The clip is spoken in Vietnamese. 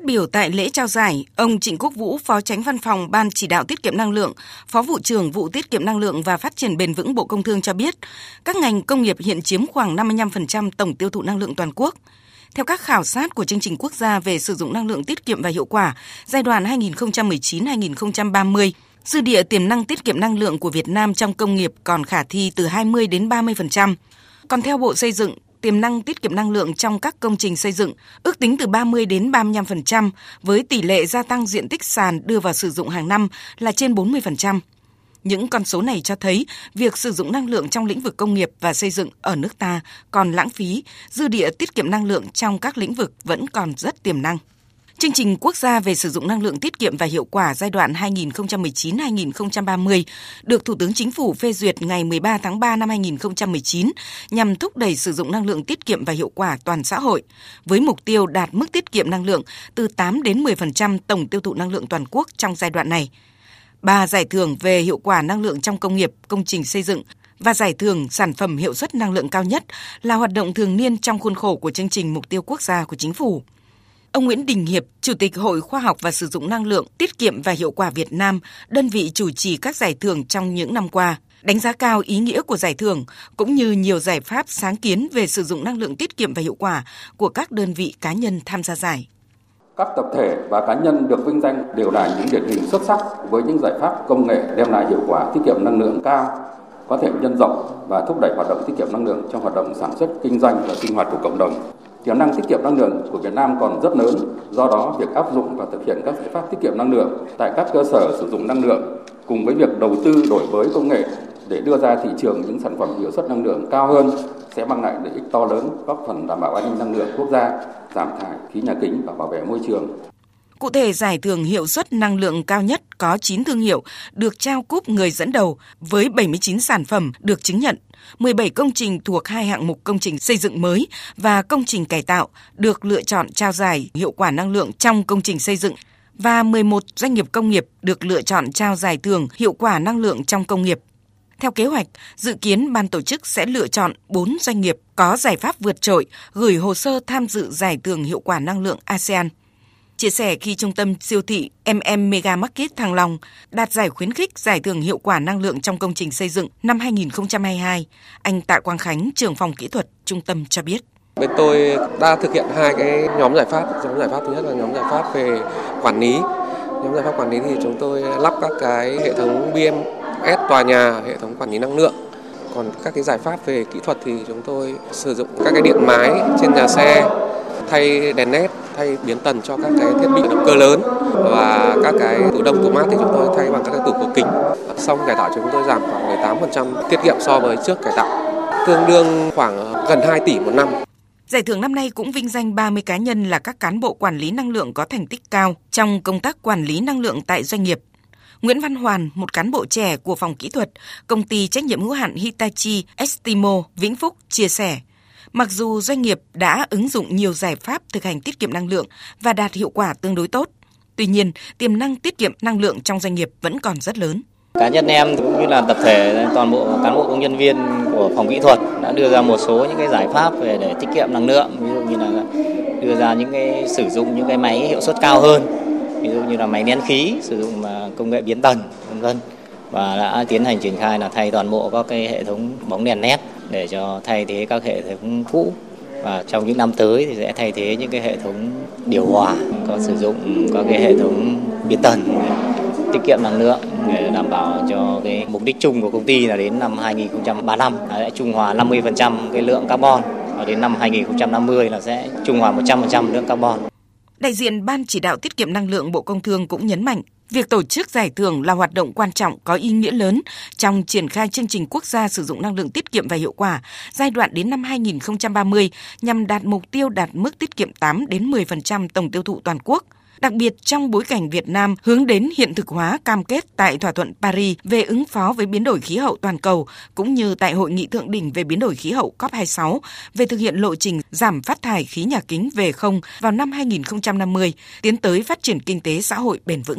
Phát biểu tại lễ trao giải, ông Trịnh Quốc Vũ, Phó Chánh Văn phòng Ban Chỉ đạo Tiết kiệm Năng lượng, Phó Vụ trưởng Vụ Tiết kiệm Năng lượng và Phát triển Bền vững Bộ Công Thương cho biết, các ngành công nghiệp hiện chiếm khoảng 55% tổng tiêu thụ năng lượng toàn quốc. Theo các khảo sát của Chương trình Quốc gia về sử dụng năng lượng tiết kiệm và hiệu quả giai đoạn 2019-2030, dư địa tiềm năng tiết kiệm năng lượng của Việt Nam trong công nghiệp còn khả thi từ 20 đến 30%. Còn theo Bộ Xây dựng, tiềm năng tiết kiệm năng lượng trong các công trình xây dựng ước tính từ 30 đến 35% với tỷ lệ gia tăng diện tích sàn đưa vào sử dụng hàng năm là trên 40%. Những con số này cho thấy việc sử dụng năng lượng trong lĩnh vực công nghiệp và xây dựng ở nước ta còn lãng phí, dư địa tiết kiệm năng lượng trong các lĩnh vực vẫn còn rất tiềm năng. Chương trình Quốc gia về sử dụng năng lượng tiết kiệm và hiệu quả giai đoạn 2019-2030 được Thủ tướng Chính phủ phê duyệt ngày 13 tháng 3 năm 2019 nhằm thúc đẩy sử dụng năng lượng tiết kiệm và hiệu quả toàn xã hội, với mục tiêu đạt mức tiết kiệm năng lượng từ 8 đến 10% tổng tiêu thụ năng lượng toàn quốc trong giai đoạn này. 3 giải thưởng về hiệu quả năng lượng trong công nghiệp, công trình xây dựng và giải thưởng sản phẩm hiệu suất năng lượng cao nhất là hoạt động thường niên trong khuôn khổ của chương trình Mục tiêu Quốc gia của Chính phủ. Ông Nguyễn Đình Hiệp, Chủ tịch Hội Khoa học và Sử dụng Năng lượng Tiết kiệm và Hiệu quả Việt Nam, đơn vị chủ trì các giải thưởng trong những năm qua, đánh giá cao ý nghĩa của giải thưởng cũng như nhiều giải pháp sáng kiến về sử dụng năng lượng tiết kiệm và hiệu quả của các đơn vị cá nhân tham gia giải. Các tập thể và cá nhân được vinh danh đều là những điển hình xuất sắc với những giải pháp công nghệ đem lại hiệu quả tiết kiệm năng lượng cao, có thể nhân rộng và thúc đẩy hoạt động tiết kiệm năng lượng trong hoạt động sản xuất, kinh doanh và sinh hoạt của cộng đồng. Tiềm năng tiết kiệm năng lượng của Việt Nam còn rất lớn, do đó việc áp dụng và thực hiện các giải pháp tiết kiệm năng lượng tại các cơ sở sử dụng năng lượng cùng với việc đầu tư đổi mới công nghệ để đưa ra thị trường những sản phẩm hiệu suất năng lượng cao hơn sẽ mang lại lợi ích to lớn, góp phần đảm bảo an ninh năng lượng quốc gia, giảm thải khí nhà kính và bảo vệ môi trường. Cụ thể, giải thưởng hiệu suất năng lượng cao nhất có 9 thương hiệu được trao cúp người dẫn đầu với 79 sản phẩm được chứng nhận, 17 công trình thuộc hai hạng mục công trình xây dựng mới và công trình cải tạo được lựa chọn trao giải hiệu quả năng lượng trong công trình xây dựng và 11 doanh nghiệp công nghiệp được lựa chọn trao giải thưởng hiệu quả năng lượng trong công nghiệp. Theo kế hoạch, dự kiến ban tổ chức sẽ lựa chọn 4 doanh nghiệp có giải pháp vượt trội gửi hồ sơ tham dự giải thưởng hiệu quả năng lượng ASEAN. Chia sẻ khi trung tâm siêu thị MM Mega Market Thăng Long đạt giải khuyến khích giải thưởng hiệu quả năng lượng trong công trình xây dựng năm 2022, anh Tạ Quang Khánh, trưởng phòng kỹ thuật trung tâm cho biết. Bên tôi đã thực hiện hai cái nhóm giải pháp. Nhóm giải pháp thứ nhất là nhóm giải pháp về quản lý. Nhóm giải pháp quản lý thì chúng tôi lắp các cái hệ thống BMS tòa nhà, hệ thống quản lý năng lượng. Còn các cái giải pháp về kỹ thuật thì chúng tôi sử dụng các cái điện mái trên nhà xe, thay đèn led, thay biến tần cho các cái thiết bị động cơ lớn và các cái tủ đông, tủ mát thì chúng tôi thay bằng các cái tủ có kính. Xong cải tạo chúng tôi giảm khoảng 18% tiết kiệm so với trước cải tạo, tương đương khoảng gần 2 tỷ một năm. Giải thưởng năm nay cũng vinh danh 30 cá nhân là các cán bộ quản lý năng lượng có thành tích cao trong công tác quản lý năng lượng tại doanh nghiệp. Nguyễn Văn Hoàn, một cán bộ trẻ của phòng kỹ thuật, công ty trách nhiệm hữu hạn Hitachi Estimo Vĩnh Phúc chia sẻ. Mặc dù doanh nghiệp đã ứng dụng nhiều giải pháp thực hành tiết kiệm năng lượng và đạt hiệu quả tương đối tốt, tuy nhiên tiềm năng tiết kiệm năng lượng trong doanh nghiệp vẫn còn rất lớn. Cá nhân em cũng như là tập thể toàn bộ cán bộ công nhân viên của phòng kỹ thuật đã đưa ra một số những cái giải pháp về để tiết kiệm năng lượng, ví dụ như là đưa ra những cái sử dụng những cái máy hiệu suất cao hơn, ví dụ như là máy nén khí, sử dụng công nghệ biến tần, vân vân. Và đã tiến hành triển khai là thay toàn bộ các cái hệ thống bóng đèn LED để cho thay thế các hệ thống cũ, và trong những năm tới thì sẽ thay thế những cái hệ thống điều hòa, có sử dụng các cái hệ thống biến tần tiết kiệm năng lượng để đảm bảo cho cái mục đích chung của công ty là đến năm 2035 sẽ trung hòa 50% cái lượng carbon, và đến năm 2050 là sẽ trung hòa 100% lượng carbon. Đại diện Ban Chỉ đạo Tiết kiệm Năng lượng Bộ Công Thương cũng nhấn mạnh, việc tổ chức giải thưởng là hoạt động quan trọng có ý nghĩa lớn trong triển khai chương trình quốc gia sử dụng năng lượng tiết kiệm và hiệu quả giai đoạn đến năm 2030 nhằm đạt mục tiêu đạt mức tiết kiệm 8 đến 10% tổng tiêu thụ toàn quốc. Đặc biệt trong bối cảnh Việt Nam hướng đến hiện thực hóa cam kết tại thỏa thuận Paris về ứng phó với biến đổi khí hậu toàn cầu cũng như tại hội nghị thượng đỉnh về biến đổi khí hậu COP26 về thực hiện lộ trình giảm phát thải khí nhà kính về không vào năm 2050, tiến tới phát triển kinh tế xã hội bền vững.